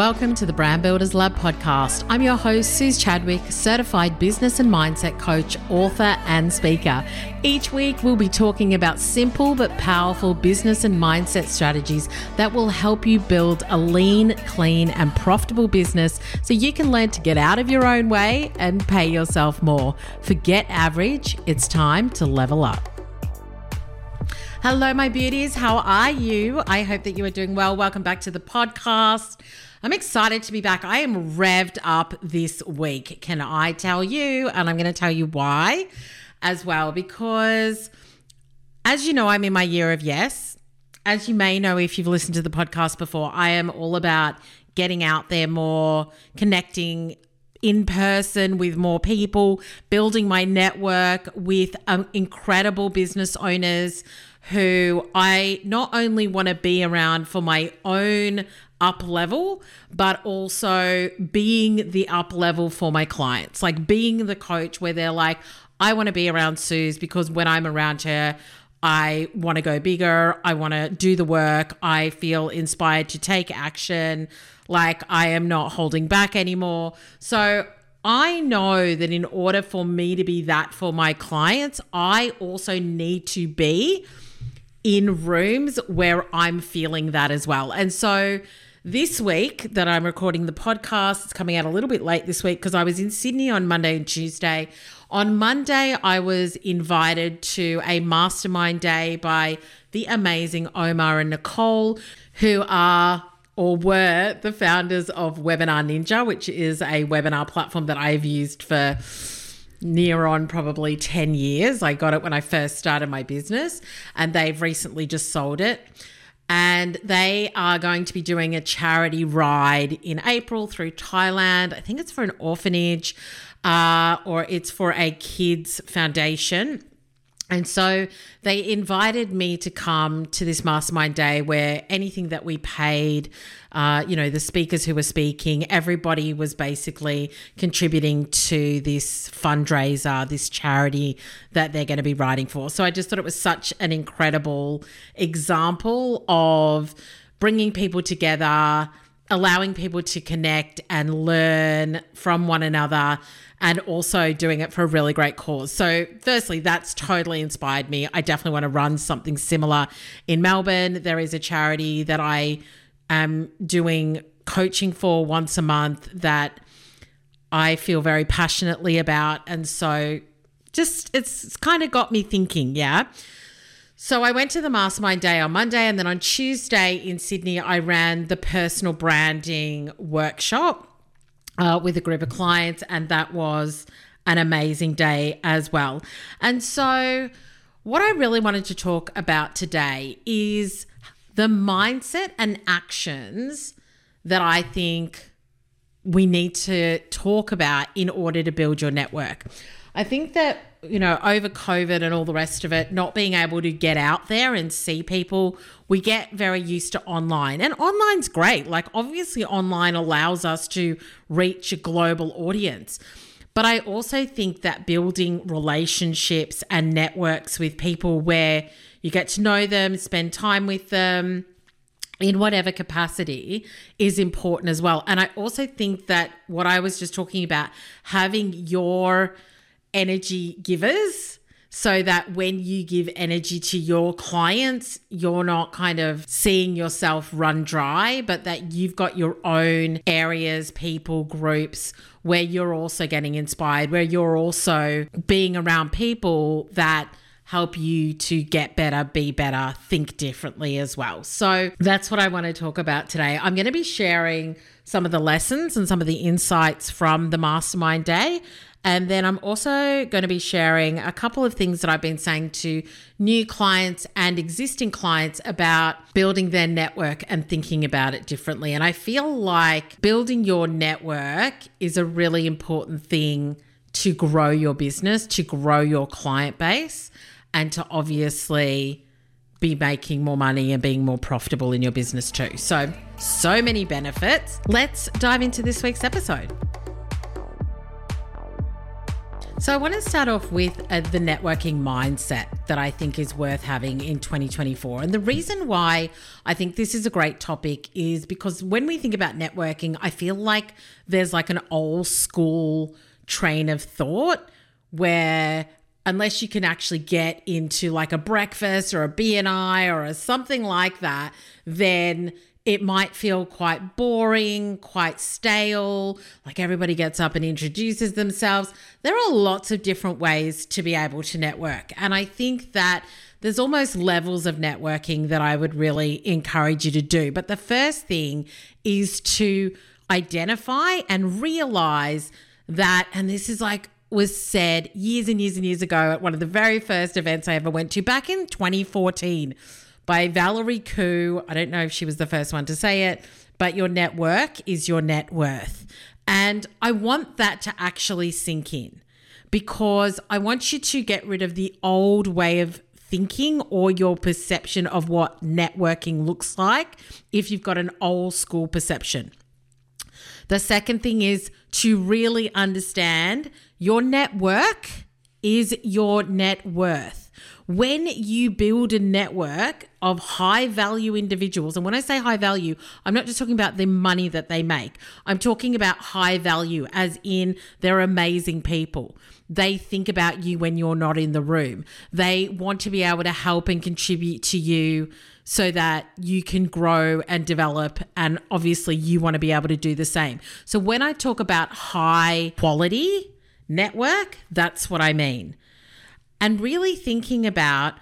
Welcome to the Brand Builders Lab podcast. I'm your host, Suze Chadwick, certified business and mindset coach, author, and speaker. Each week, we'll be talking about simple but powerful business and mindset strategies that will help you build a lean, clean, and profitable business so you can learn to get out of your own way and pay yourself more. Forget average, it's time to level up. Hello, my beauties. How are you? I hope that you are doing well. Welcome back to the podcast. I'm excited to be back. I am revved up this week, can I tell you? And I'm going to tell you why as well, because as you know, I'm in my year of yes. As you may know, if you've listened to the podcast before, I am all about getting out there more, connecting in person with more people, building my network with incredible business owners who I not only want to be around for my own up level, but also being the up level for my clients, like being the coach where they're like, I want to be around Suze because when I'm around her, I want to go bigger. I want to do the work. I feel inspired to take action. Like I am not holding back anymore. So I know that in order for me to be that for my clients, I also need to be in rooms where I'm feeling that as well. And so this week that I'm recording the podcast, it's coming out a little bit late this week because I was in Sydney on Monday and Tuesday. On Monday, I was invited to a mastermind day by the amazing Omar and Nicole, who are or were the founders of Webinar Ninja, which is a webinar platform that I've used for near on probably 10 years. I got it when I first started my business and they've recently just sold it. And they are going to be doing a charity ride in April through Thailand. I think it's for an orphanage or it's for a kids foundation. And so they invited me to come to this mastermind day where anything that we paid, the speakers who were speaking, everybody was basically contributing to this fundraiser, this charity that they're going to be riding for. So I just thought it was such an incredible example of bringing people together, allowing people to connect and learn from one another and also doing it for a really great cause. So firstly, that's totally inspired me. I definitely want to run something similar in Melbourne. There is a charity that I am doing coaching for once a month that I feel very passionately about. And so just it's kind of got me thinking, yeah. So I went to the mastermind day on Monday and then on Tuesday in Sydney, I ran the personal branding workshop with a group of clients and that was an amazing day as well. And so what I really wanted to talk about today is the mindset and actions that I think we need to talk about in order to build your network. I think that, over COVID and all the rest of it, not being able to get out there and see people, we get very used to online. And online's great. Like obviously online allows us to reach a global audience. But I also think that building relationships and networks with people where you get to know them, spend time with them in whatever capacity is important as well. And I also think that what I was just talking about, having your energy givers so that when you give energy to your clients, you're not kind of seeing yourself run dry, but that you've got your own areas, people, groups where you're also getting inspired, where you're also being around people that help you to get better, be better, think differently as well. So that's what I want to talk about today. I'm going to be sharing some of the lessons and some of the insights from the mastermind day. And then I'm also going to be sharing a couple of things that I've been saying to new clients and existing clients about building their network and thinking about it differently. And I feel like building your network is a really important thing to grow your business, to grow your client base, and to obviously be making more money and being more profitable in your business too. So many benefits. Let's dive into this week's episode. So I want to start off with the networking mindset that I think is worth having in 2024. And the reason why I think this is a great topic is because when we think about networking, I feel like there's like an old school train of thought where unless you can actually get into like a breakfast or a B&I or a something like that, then it might feel quite boring, quite stale, like everybody gets up and introduces themselves. There are lots of different ways to be able to network. And I think that there's almost levels of networking that I would really encourage you to do. But the first thing is to identify and realize that, and this is like was said years and years and years ago at one of the very first events I ever went to back in 2014. By Valerie Koo. I don't know if she was the first one to say it, but your network is your net worth. And I want that to actually sink in because I want you to get rid of the old way of thinking or your perception of what networking looks like if you've got an old school perception. The second thing is to really understand your network is your net worth. When you build a network of high value individuals, and when I say high value, I'm not just talking about the money that they make. I'm talking about high value as in they're amazing people. They think about you when you're not in the room. They want to be able to help and contribute to you so that you can grow and develop. And obviously you want to be able to do the same. So when I talk about high quality network, that's what I mean. And really thinking about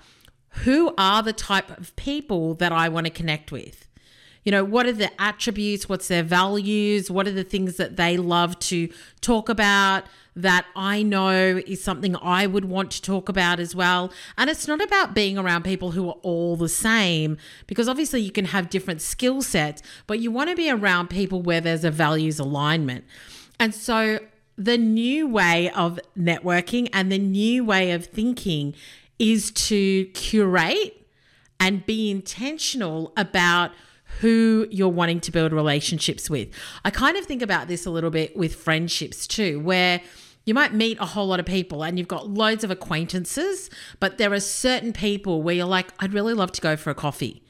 who are the type of people that I want to connect with. You know, what are the attributes? What's their values? What are the things that they love to talk about that I know is something I would want to talk about as well? And it's not about being around people who are all the same, because obviously you can have different skill sets, but you want to be around people where there's a values alignment. And so the new way of networking and the new way of thinking is to curate and be intentional about who you're wanting to build relationships with. I kind of think about this a little bit with friendships too, where you might meet a whole lot of people and you've got loads of acquaintances, but there are certain people where you're like, I'd really love to go for a coffee.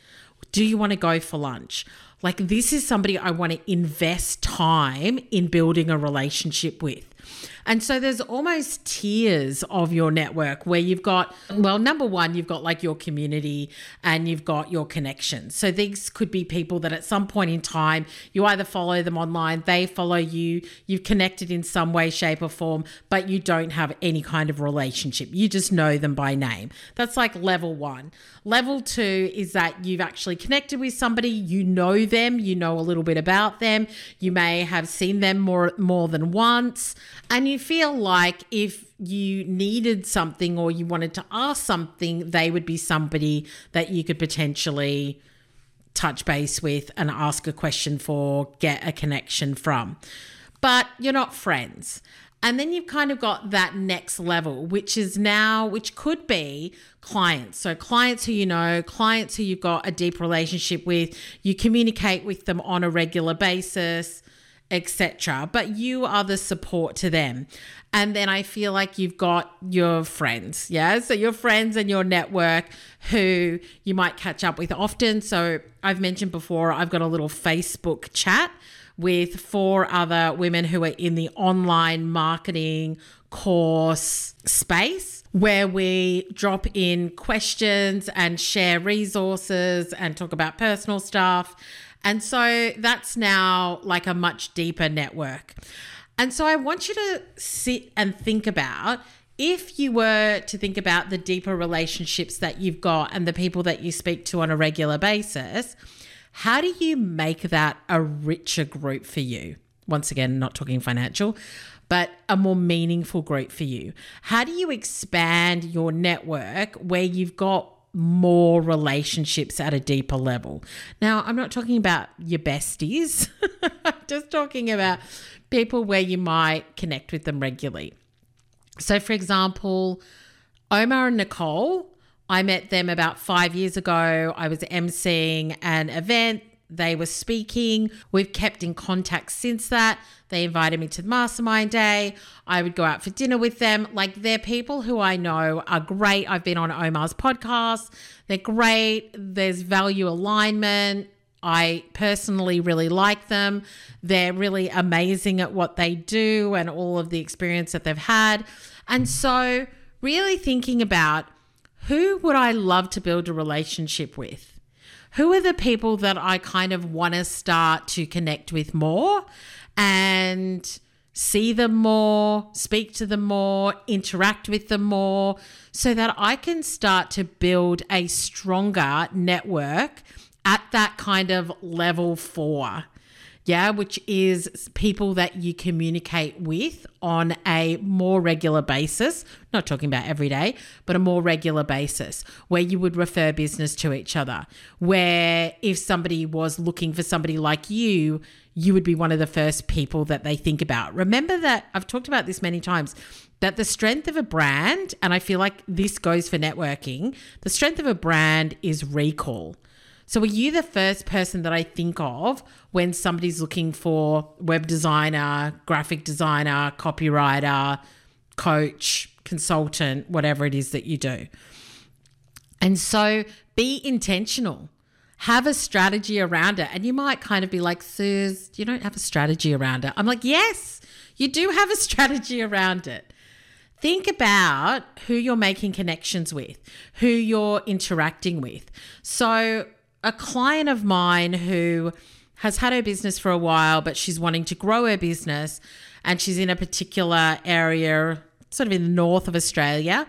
Do you want to go for lunch? Like, this is somebody I want to invest time in building a relationship with. And so there's almost tiers of your network where you've got, well, number one, you've got like your community and you've got your connections. So these could be people that at some point in time, you either follow them online, they follow you, you've connected in some way, shape or form, but you don't have any kind of relationship. You just know them by name. That's like level one. Level two is that you've actually connected with somebody, you know them, you know a little bit about them. You may have seen them more than once. And you feel like if you needed something or you wanted to ask something, they would be somebody that you could potentially touch base with and ask a question for, get a connection from. But you're not friends. And then you've kind of got that next level, which could be clients. So clients who you know, clients who you've got a deep relationship with, you communicate with them on a regular basis, etc. But you are the support to them. And then I feel like you've got your friends. Yeah. So your friends and your network who you might catch up with often. So I've mentioned before, I've got a little Facebook chat with 4 other women who are in the online marketing course space where we drop in questions and share resources and talk about personal stuff. And so that's now like a much deeper network. And so I want you to sit and think about, if you were to think about the deeper relationships that you've got and the people that you speak to on a regular basis, how do you make that a richer group for you? Once again, not talking financial, but a more meaningful group for you. How do you expand your network where you've got more relationships at a deeper level? Now, I'm not talking about your besties, I'm just talking about people where you might connect with them regularly. So for example, Omar and Nicole, I met them about 5 years ago. I was emceeing an event they were speaking. We've kept in contact since that. They invited me to the mastermind day. I would go out for dinner with them. Like, they're people who I know are great. I've been on Omar's podcast. They're great. There's value alignment. I personally really like them. They're really amazing at what they do and all of the experience that they've had. And so really thinking about, who would I love to build a relationship with? Who are the people that I kind of want to start to connect with more and see them more, speak to them more, interact with them more, so that I can start to build a stronger network at that kind of level 4, yeah, which is people that you communicate with on a more regular basis, not talking about every day, but a more regular basis where you would refer business to each other, where if somebody was looking for somebody like you, you would be one of the first people that they think about. Remember that I've talked about this many times, that the strength of a brand, and I feel like this goes for networking, the strength of a brand is recall. So are you the first person that I think of when somebody's looking for web designer, graphic designer, copywriter, coach, consultant, whatever it is that you do? And so be intentional. Have a strategy around it. And you might kind of be like, Suze, you don't have a strategy around it. I'm like, yes, you do have a strategy around it. Think about who you're making connections with, who you're interacting with. So a client of mine who has had her business for a while, but she's wanting to grow her business, and she's in a particular area, sort of in the north of Australia.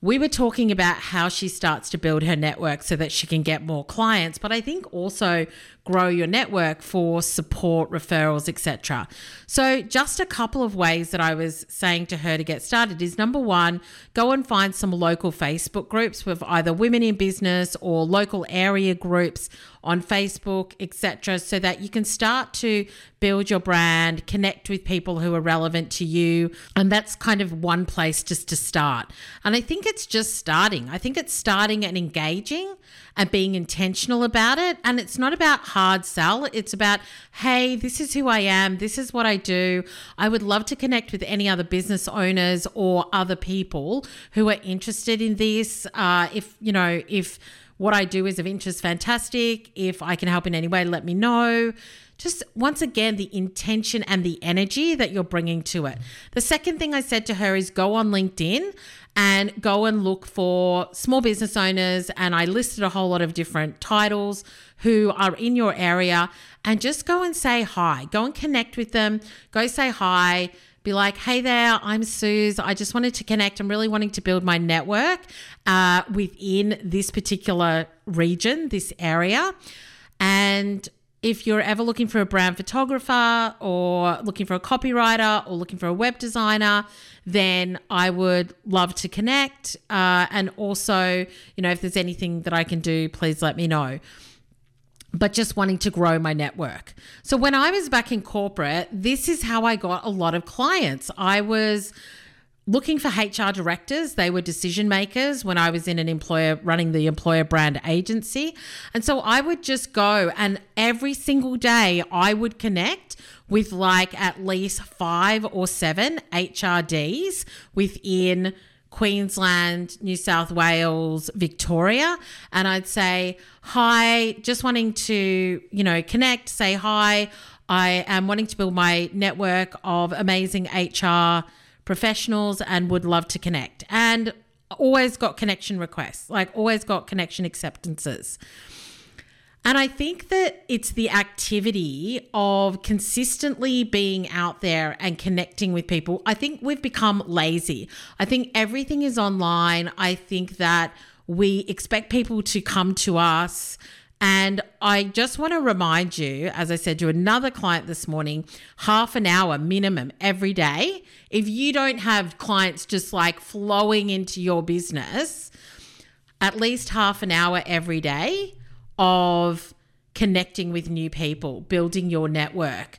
We were talking about how she starts to build her network so that she can get more clients, but I think also grow your network for support, referrals, etc. So just a couple of ways that I was saying to her to get started is, number one, go and find some local Facebook groups with either women in business or local area groups on Facebook, etc., so that you can start to build your brand, connect with people who are relevant to you. And that's kind of one place just to start. And I think it's just starting. I think it's starting and engaging and being intentional about it. And it's not about hard sell. It's about, hey, this is who I am. This is what I do. I would love to connect with any other business owners or other people who are interested in this. If what I do is of interest, fantastic. If I can help in any way, let me know. Just once again, the intention and the energy that you're bringing to it. The second thing I said to her is go on LinkedIn and go and look for small business owners. And I listed a whole lot of different titles who are in your area, and just go and say hi. Go and connect with them. Go say hi. Be like, hey there, I'm Suze. I just wanted to connect. I'm really wanting to build my network within this particular region, this area. And if you're ever looking for a brand photographer or looking for a copywriter or looking for a web designer, then I would love to connect. And also, you know, if there's anything that I can do, please let me know. But just wanting to grow my network. So when I was back in corporate, this is how I got a lot of clients. I was looking for HR directors. They were decision makers when I was in an employer, running the employer brand agency. And so I would just go, and every single day I would connect with like at least 5 or 7 HRDs within Queensland, New South Wales, Victoria. And I'd say, hi, just wanting to, you know, connect, say hi. I am wanting to build my network of amazing HR professionals and would love to connect. And always got connection requests, like always got connection acceptances. And I think that it's the activity of consistently being out there and connecting with people. I think we've become lazy. I think everything is online. I think that we expect people to come to us. And I just want to remind you, as I said to another client this morning, half an hour minimum every day. If you don't have clients just like flowing into your business, at least half an hour every day of connecting with new people, building your network,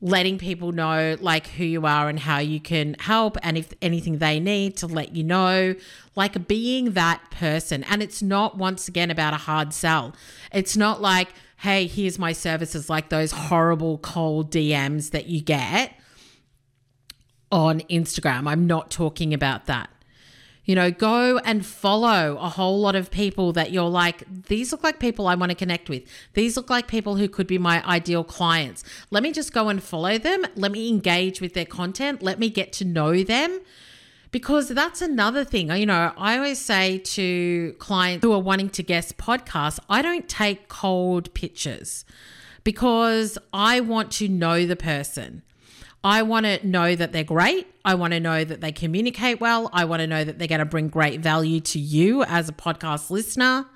letting people know like who you are and how you can help, and if anything they need to let you know, like being that person. And it's not, once again, about a hard sell. It's not like, hey, here's my services, like those horrible cold DMs that you get on Instagram. I'm not talking about that. You know, go and follow a whole lot of people that you're like, these look like people I want to connect with. These look like people who could be my ideal clients. Let me just go and follow them. Let me engage with their content. Let me get to know them. Because that's another thing. You know, I always say to clients who are wanting to guest podcasts, I don't take cold pitches because I want to know the person. I want to know that they're great. I want to know that they communicate well. I want to know that they're going to bring great value to you as a podcast listener.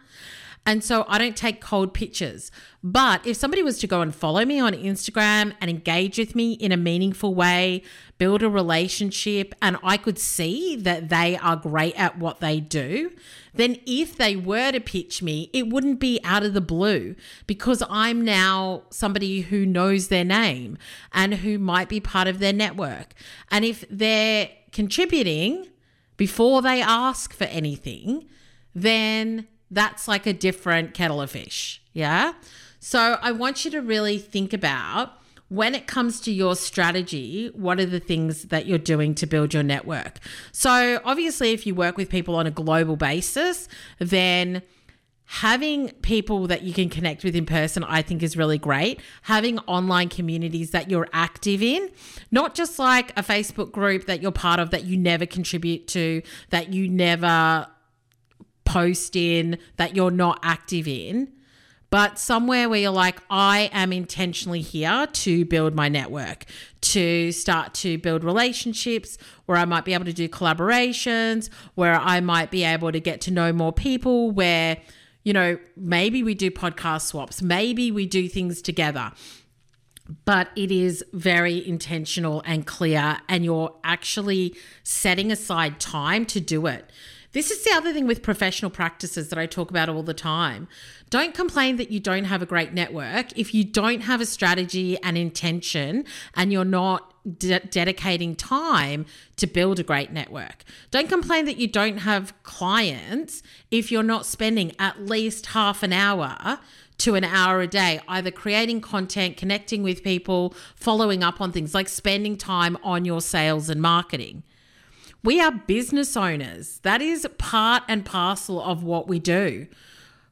And so I don't take cold pitches. But if somebody was to go and follow me on Instagram and engage with me in a meaningful way, build a relationship, and I could see that they are great at what they do, then if they were to pitch me, it wouldn't be out of the blue because I'm now somebody who knows their name and who might be part of their network. And if they're contributing before they ask for anything, then that's like a different kettle of fish, yeah? So I want you to really think about, when it comes to your strategy, what are the things that you're doing to build your network? So obviously, if you work with people on a global basis, then having people that you can connect with in person, I think, is really great. Having online communities that you're active in, not just like a Facebook group that you're part of that you never contribute to, that you never post in, that you're not active in, but somewhere where you're like, I am intentionally here to build my network, to start to build relationships, where I might be able to do collaborations, where I might be able to get to know more people, where, you know, maybe we do podcast swaps, maybe we do things together. But it is very intentional and clear, and you're actually setting aside time to do it. This is the other thing with professional practices that I talk about all the time. Don't complain that you don't have a great network if you don't have a strategy and intention and you're not dedicating time to build a great network. Don't complain that you don't have clients if you're not spending at least half an hour to an hour a day, either creating content, connecting with people, following up on things, like spending time on your sales and marketing. We are business owners. That is part and parcel of what we do.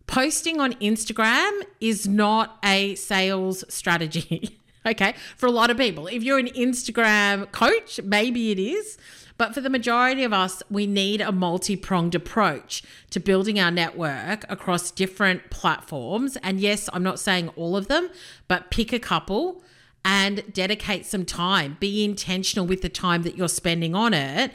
Posting on Instagram is not a sales strategy, okay? For a lot of people. If you're an Instagram coach, maybe it is. But for the majority of us, we need a multi-pronged approach to building our network across different platforms. And yes, I'm not saying all of them, but pick a couple and dedicate some time. Be intentional with the time that you're spending on it,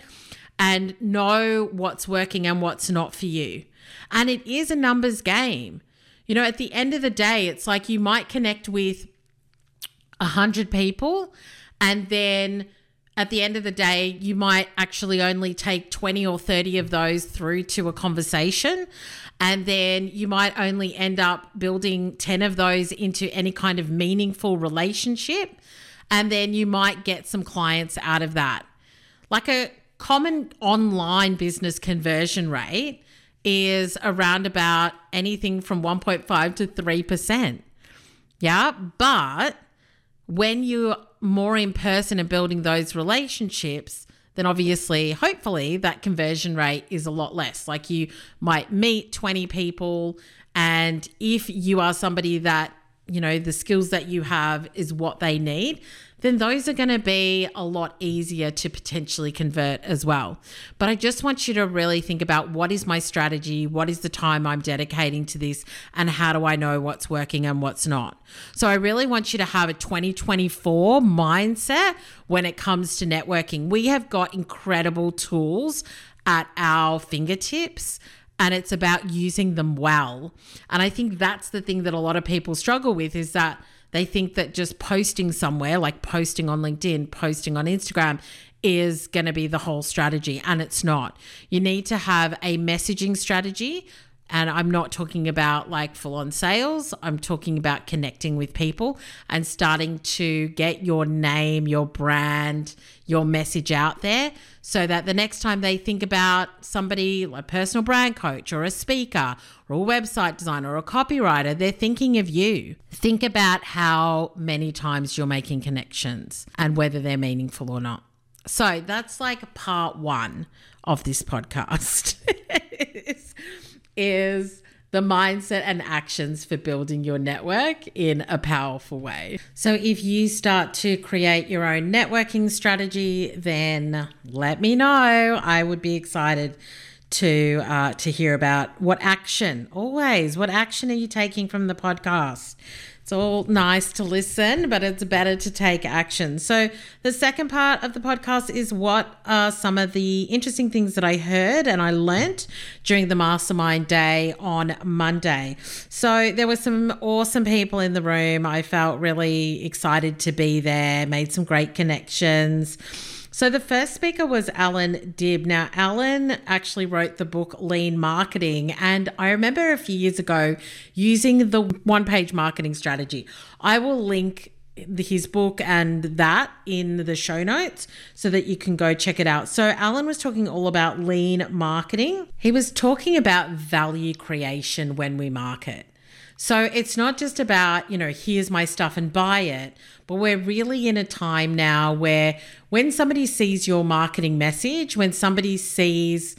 and know what's working and what's not for you. And it is a numbers game. You know, at the end of the day, it's like you might connect with 100 people, and then at the end of the day, you might actually only take 20 or 30 of those through to a conversation. And then you might only end up building 10 of those into any kind of meaningful relationship. And then you might get some clients out of that. Like a common online business conversion rate is around about anything from 1.5 to 3%. Yeah. But when you're more in person and building those relationships, then obviously, hopefully, that conversion rate is a lot less. Like you might meet 20 people, and if you are somebody that, you know, the skills that you have is what they need, then those are going to be a lot easier to potentially convert as well. But I just want you to really think about, what is my strategy? What is the time I'm dedicating to this? And how do I know what's working and what's not? So I really want you to have a 2024 mindset when it comes to networking. We have got incredible tools at our fingertips, and it's about using them well. And I think that's the thing that a lot of people struggle with, is that they think that just posting somewhere, like posting on LinkedIn, posting on Instagram, is going to be the whole strategy, and it's not. You need to have a messaging strategy, And I'm not talking about like full-on sales. I'm talking about connecting with people and starting to get your name, your brand, your message out there so that the next time they think about somebody, a personal brand coach or a speaker or a website designer or a copywriter, they're thinking of you. Think about how many times you're making connections and whether they're meaningful or not. So that's like part one of this podcast. is the mindset and actions for building your network in a powerful way. So if you start to create your own networking strategy, then let me know. I would be excited to hear about what action are you taking from the podcast. It's all nice to listen, but it's better to take action. So the second part of the podcast is what are some of the interesting things that I heard and I learnt during the mastermind day on Monday. So there were some awesome people in the room. I felt really excited to be there, made some great connections. So the first speaker was Alan Dib. Now, Alan actually wrote the book Lean Marketing, and I remember a few years ago using the one-page marketing strategy. I will link his book and that in the show notes so that you can go check it out. So Alan was talking all about lean marketing. He was talking about value creation when we market. So it's not just about, here's my stuff and buy it, but we're really in a time now where when somebody sees your marketing message, when somebody sees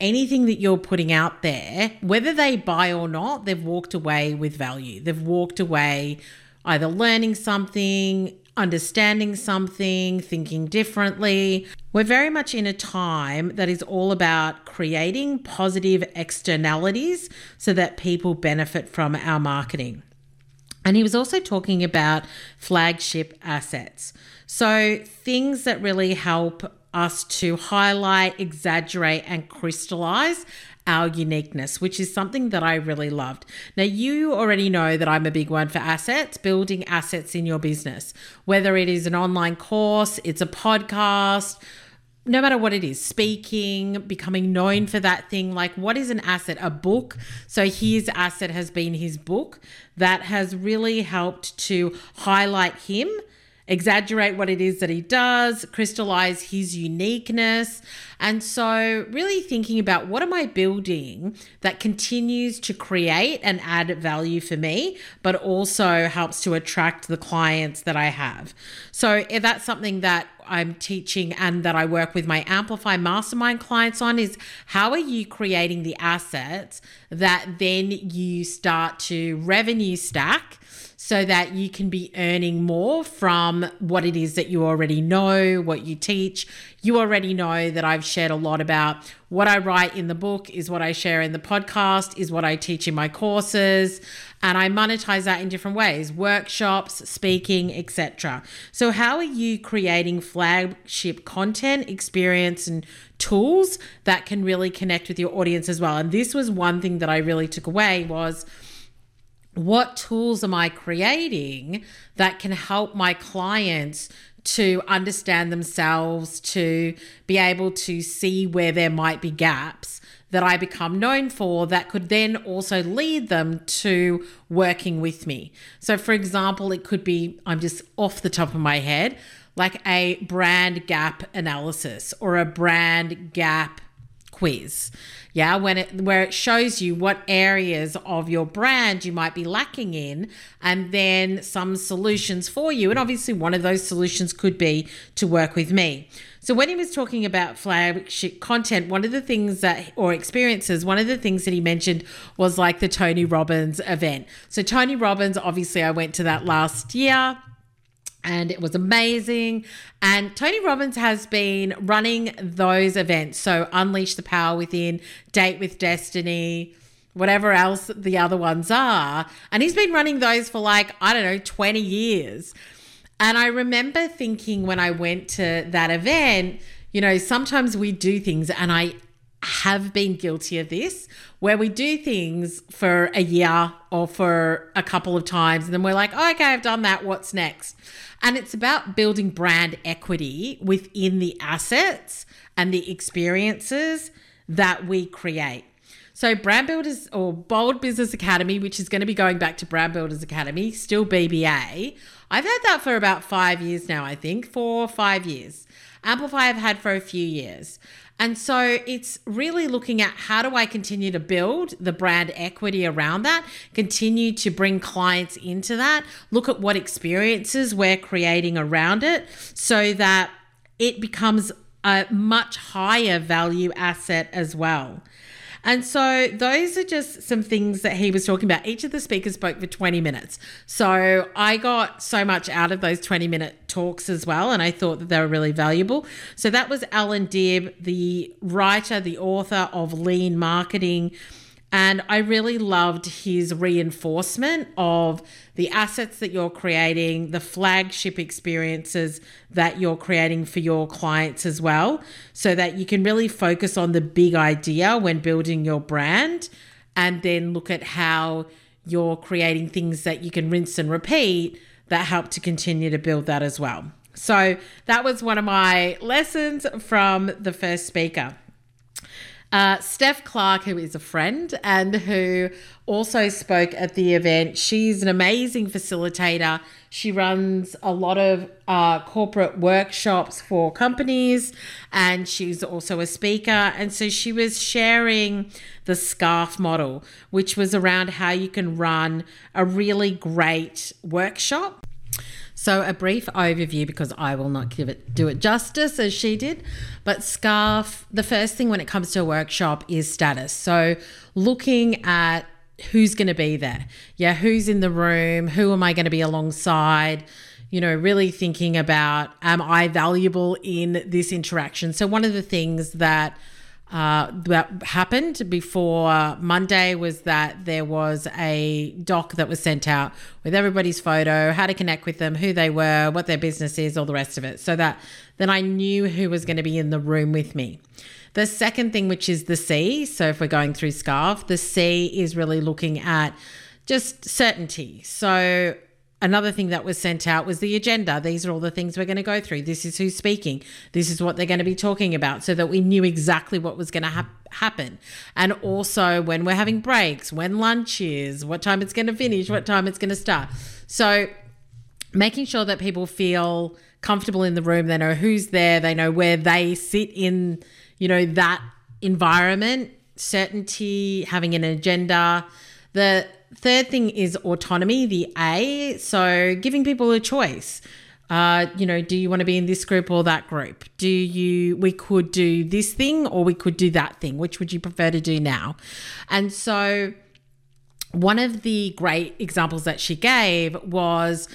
anything that you're putting out there, whether they buy or not, they've walked away with value. They've walked away either learning something, understanding something, thinking differently. We're very much in a time that is all about creating positive externalities so that people benefit from our marketing. And he was also talking about flagship assets. So things that really help us to highlight, exaggerate, and crystallize our uniqueness, which is something that I really loved. Now, you already know that I'm a big one for assets, building assets in your business, whether it is an online course, it's a podcast, no matter what it is, speaking, becoming known for that thing. Like, what is an asset? A book. So his asset has been his book that has really helped to highlight him, exaggerate what it is that he does, crystallize his uniqueness. And so really thinking about what am I building that continues to create and add value for me, but also helps to attract the clients that I have. So that's something that I'm teaching and that I work with my Amplify Mastermind clients on is how are you creating the assets that then you start to revenue stack so that you can be earning more from what it is that you already know, what you teach. You already know that I've shared a lot about what I write in the book is what I share in the podcast, is what I teach in my courses, and I monetize that in different ways, workshops, speaking, etc. So how are you creating flagship content, experience, and tools that can really connect with your audience as well? And this was one thing that I really took away was, what tools am I creating that can help my clients to understand themselves, to be able to see where there might be gaps that I become known for that could then also lead them to working with me? So for example, it could be, I'm just off the top of my head, like a brand gap analysis or a brand gap quiz. Yeah, where it shows you what areas of your brand you might be lacking in and then some solutions for you. And obviously one of those solutions could be to work with me. So when he was talking about flagship content, one of the things that he mentioned was like the Tony Robbins event. So Tony Robbins, obviously I went to that last year. And it was amazing. And Tony Robbins has been running those events. So Unleash the Power Within, Date with Destiny, whatever else the other ones are. And he's been running those for 20 years. And I remember thinking when I went to that event, sometimes we do things, and I have been guilty of this, where we do things for a year or for a couple of times and then we're like, oh, okay, I've done that, what's next? And it's about building brand equity within the assets and the experiences that we create. So Brand Builders or Bold Business Academy, which is going to be going back to Brand Builders Academy, still BBA. I've had that for about 5 years now, I think, 4 or 5 years. Amplify I've had for a few years. And so it's really looking at how do I continue to build the brand equity around that, continue to bring clients into that, look at what experiences we're creating around it so that it becomes a much higher value asset as well. And so those are just some things that he was talking about. Each of the speakers spoke for 20 minutes. So I got so much out of those 20-minute talks as well, and I thought that they were really valuable. So that was Alan Dib, the writer, the author of Lean Marketing. And I really loved his reinforcement of the assets that you're creating, the flagship experiences that you're creating for your clients as well, so that you can really focus on the big idea when building your brand and then look at how you're creating things that you can rinse and repeat that help to continue to build that as well. So that was one of my lessons from the first speaker. Steph Clarke, who is a friend and who also spoke at the event, she's an amazing facilitator. She runs a lot of corporate workshops for companies, and she's also a speaker. And so she was sharing the SCARF model, which was around how you can run a really great workshop. So a brief overview, because I will not do it justice as she did, but SCARF, the first thing when it comes to a workshop is status. So looking at who's going to be there. Yeah, who's in the room? Who am I going to be alongside? You know, really thinking about, am I valuable in this interaction? So one of the things that happened before Monday was that there was a doc that was sent out with everybody's photo, how to connect with them, who they were, what their business is, all the rest of it, so that then I knew who was going to be in the room with me. The second thing, which is the C, so if we're going through SCARF, the C is really looking at just certainty. So another thing that was sent out was the agenda. These are all the things we're going to go through. This is who's speaking. This is what they're going to be talking about, so that we knew exactly what was going to happen. And also when we're having breaks, when lunch is, what time it's going to finish, what time it's going to start. So making sure that people feel comfortable in the room. They know who's there. They know where they sit in, you know, that environment. Certainty, having an agenda. The third thing is autonomy, the A, so giving people a choice. Do you want to be in this group or that group? We could do this thing or we could do that thing. Which would you prefer to do now? And so one of the great examples that she gave was,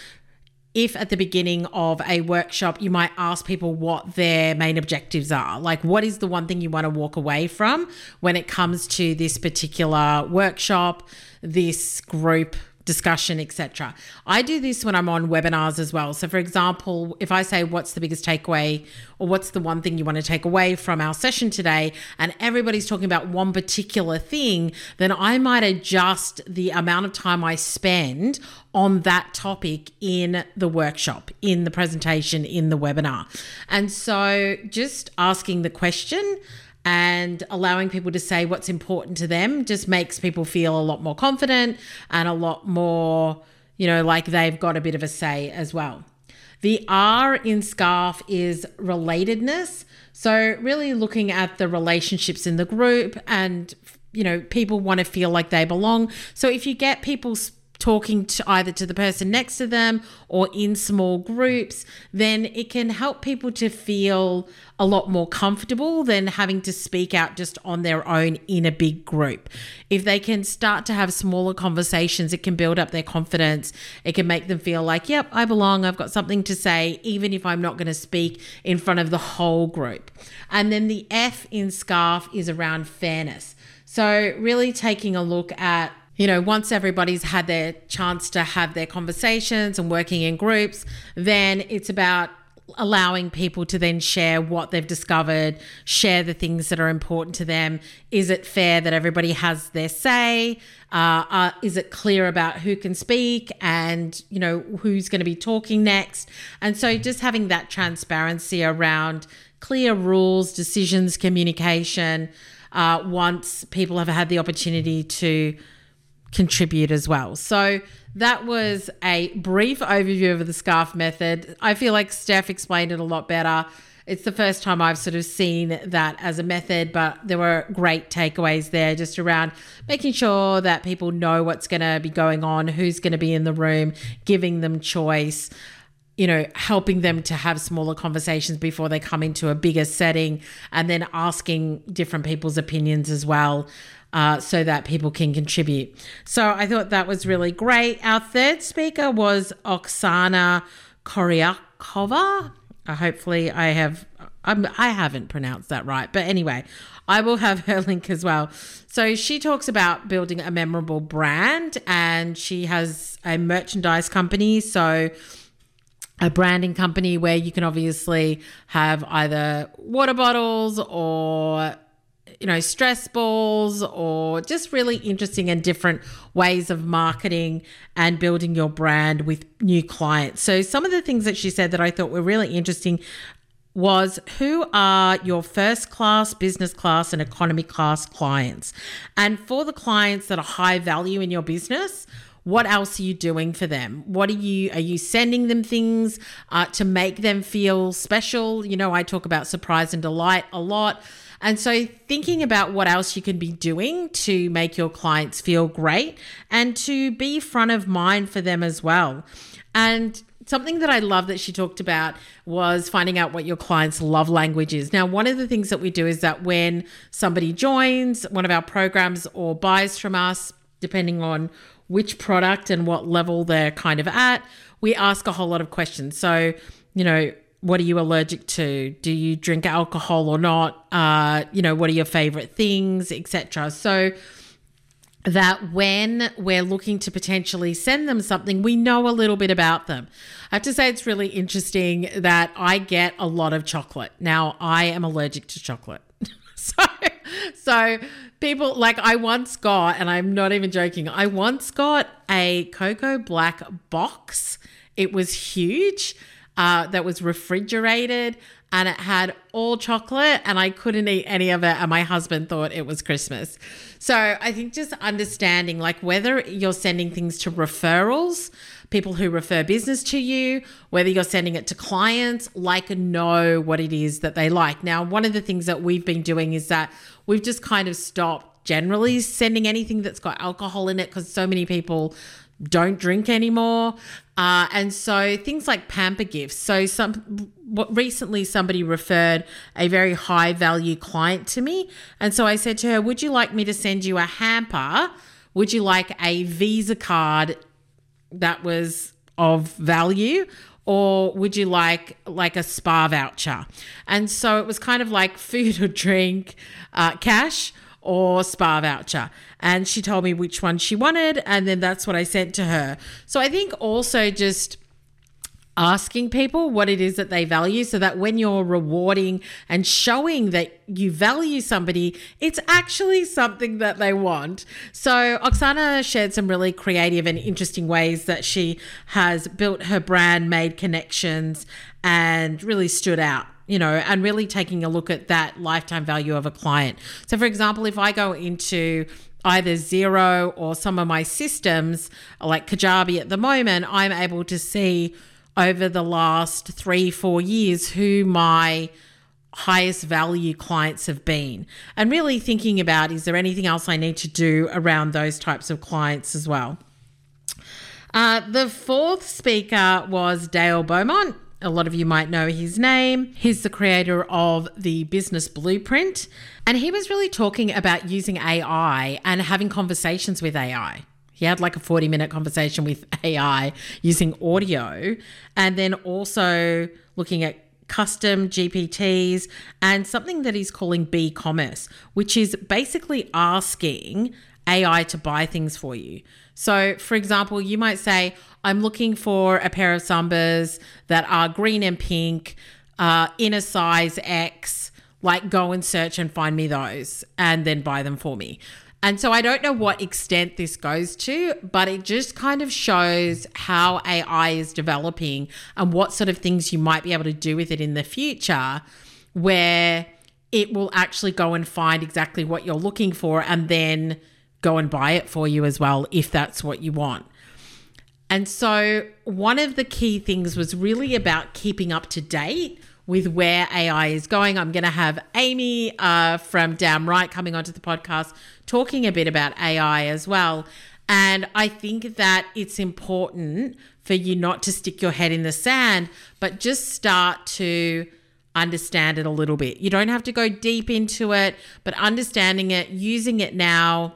if at the beginning of a workshop, you might ask people what their main objectives are, like what is the one thing you want to walk away from when it comes to this particular workshop, this group discussion, etc. I do this when I'm on webinars as well. So for example, if I say, what's the biggest takeaway, or what's the one thing you want to take away from our session today, and everybody's talking about one particular thing, then I might adjust the amount of time I spend on that topic in the workshop, in the presentation, in the webinar. And so just asking the question and allowing people to say what's important to them just makes people feel a lot more confident and a lot more, you know, like they've got a bit of a say as well. The R in SCARF is relatedness. So really looking at the relationships in the group and, you know, people want to feel like they belong. So if you get people talking to either to the person next to them or in small groups, then it can help people to feel a lot more comfortable than having to speak out just on their own in a big group. If they can start to have smaller conversations, it can build up their confidence. It can make them feel like, yep, I belong. I've got something to say, even if I'm not going to speak in front of the whole group. And then the F in SCARF is around fairness. So really taking a look at, you know, once everybody's had their chance to have their conversations and working in groups, then it's about allowing people to then share what they've discovered, share the things that are important to them. Is it fair that everybody has their say? Is it clear about who can speak and, you know, who's going to be talking next? And so just having that transparency around clear rules, decisions, communication, once people have had the opportunity to contribute as well. So that was a brief overview of the SCARF method. I feel like Steph explained it a lot better. It's the first time I've sort of seen that as a method, but there were great takeaways there just around making sure that people know what's going to be going on, who's going to be in the room, giving them choice, you know, helping them to have smaller conversations before they come into a bigger setting, and then asking different people's opinions as well. So that people can contribute. So I thought that was really great. Our third speaker was Oksana Koriakova. Hopefully I haven't pronounced that right. But anyway, I will have her link as well. So she talks about building a memorable brand, and she has a merchandise company. So a branding company where you can obviously have either water bottles or, you know, stress balls, or just really interesting and different ways of marketing and building your brand with new clients. So some of the things that she said that I thought were really interesting was, who are your first class, business class, and economy class clients? And for the clients that are high value in your business, what else are you doing for them? Are you sending them things to make them feel special? You know, I talk about surprise and delight a lot. And so thinking about what else you can be doing to make your clients feel great and to be front of mind for them as well. And something that I love that she talked about was finding out what your clients' love language is. Now, one of the things that we do is that when somebody joins one of our programs or buys from us, depending on which product and what level they're kind of at, we ask a whole lot of questions. So, you know, what are you allergic to? Do you drink alcohol or not? You know, what are your favorite things, etc. So that when we're looking to potentially send them something, we know a little bit about them. I have to say it's really interesting that I get a lot of chocolate. Now, I am allergic to chocolate. So people, like, I once got, and I'm not even joking, I once got a cocoa black box. It was huge. That was refrigerated, and it had all chocolate, and I couldn't eat any of it, and my husband thought it was Christmas. So I think just understanding, like, whether you're sending things to referrals, people who refer business to you, whether you're sending it to clients, like, know what it is that they like. Now, one of the things that we've been doing is that we've just kind of stopped generally sending anything that's got alcohol in it, because so many people don't drink anymore. And so things like pamper gifts. So recently somebody referred a very high value client to me. And so I said to her, would you like me to send you a hamper? Would you like a Visa card that was of value? Or would you like a spa voucher? And so it was kind of like food or drink, cash, or spa voucher. And she told me which one she wanted, and then that's what I sent to her. So I think also just asking people what it is that they value, so that when you're rewarding and showing that you value somebody, it's actually something that they want. So Oksana shared some really creative and interesting ways that she has built her brand, made connections, and really stood out, you know, and really taking a look at that lifetime value of a client. So for example, if I go into either Xero or some of my systems like Kajabi at the moment, I'm able to see over the last 3-4 years who my highest value clients have been, and really thinking about, is there anything else I need to do around those types of clients as well? The fourth speaker was Dale Beaumont. A lot of you might know his name. He's the creator of the Business Blueprint, and he was really talking about using AI and having conversations with AI. He had like a 40-minute conversation with AI using audio, and then also looking at custom GPTs and something that he's calling B-commerce, which is basically asking AI to buy things for you. So, for example, you might say, I'm looking for a pair of Sambas that are green and pink, in a size X, like, go and search and find me those and then buy them for me. And so I don't know what extent this goes to, but it just kind of shows how AI is developing and what sort of things you might be able to do with it in the future, where it will actually go and find exactly what you're looking for and then go and buy it for you as well, if that's what you want. And so one of the key things was really about keeping up to date with where AI is going. I'm going to have Amy from Damn Right coming onto the podcast talking a bit about AI as well. And I think that it's important for you not to stick your head in the sand, but just start to understand it a little bit. You don't have to go deep into it, but understanding it, using it now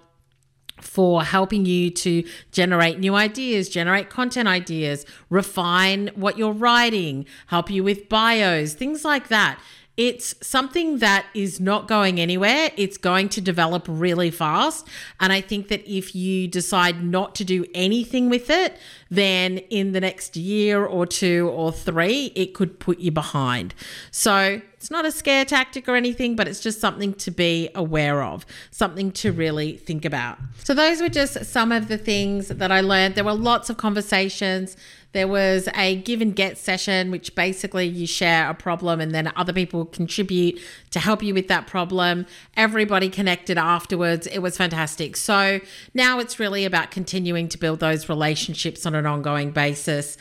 for helping you to generate new ideas, generate content ideas, refine what you're writing, help you with bios, things like that. It's something that is not going anywhere. It's going to develop really fast. And I think that if you decide not to do anything with it, then in the next year or two or three, it could put you behind. So it's not a scare tactic or anything, but it's just something to be aware of, something to really think about. So those were just some of the things that I learned. There were lots of conversations. There was a give and get session, which basically you share a problem and then other people contribute to help you with that problem. Everybody connected afterwards. It was fantastic. So now it's really about continuing to build those relationships on an ongoing basis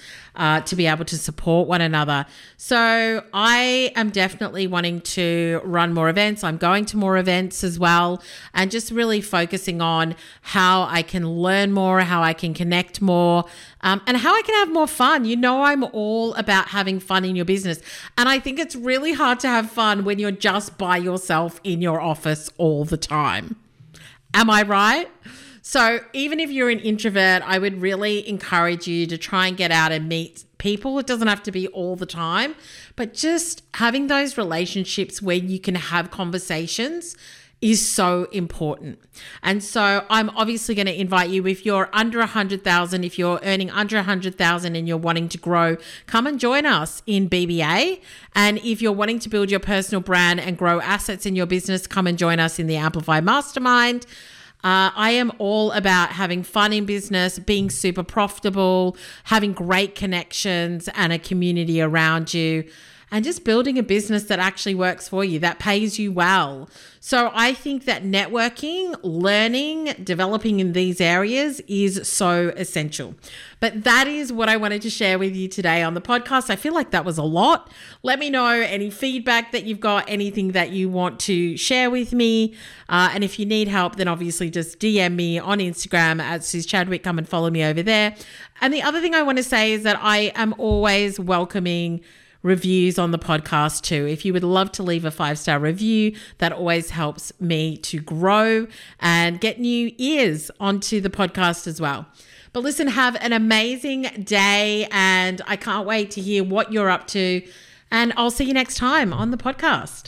to be able to support one another. So I am definitely wanting to run more events. I'm going to more events as well, and just really focusing on how I can learn more, how I can connect more, and how I can have more fun. You know, I'm all about having fun in your business. And I think it's really hard to have fun when you're just by yourself in your office all the time. Am I right? So even if you're an introvert, I would really encourage you to try and get out and meet people. It doesn't have to be all the time, but just having those relationships where you can have conversations is so important. And so I'm obviously going to invite you, if you're under 100,000, if you're earning under 100,000 and you're wanting to grow, come and join us in BBA. And if you're wanting to build your personal brand and grow assets in your business, come and join us in the Amplify Mastermind. I am all about having fun in business, being super profitable, having great connections and a community around you, and just building a business that actually works for you, that pays you well. So I think that networking, learning, developing in these areas is so essential. But that is what I wanted to share with you today on the podcast. I feel like that was a lot. Let me know any feedback that you've got, anything that you want to share with me. And if you need help, then obviously just DM me on Instagram at Suze Chadwick. Come and follow me over there. And the other thing I want to say is that I am always welcoming reviews on the podcast too. If you would love to leave a 5-star review, that always helps me to grow and get new ears onto the podcast as well. But listen, have an amazing day, and I can't wait to hear what you're up to. And I'll see you next time on the podcast.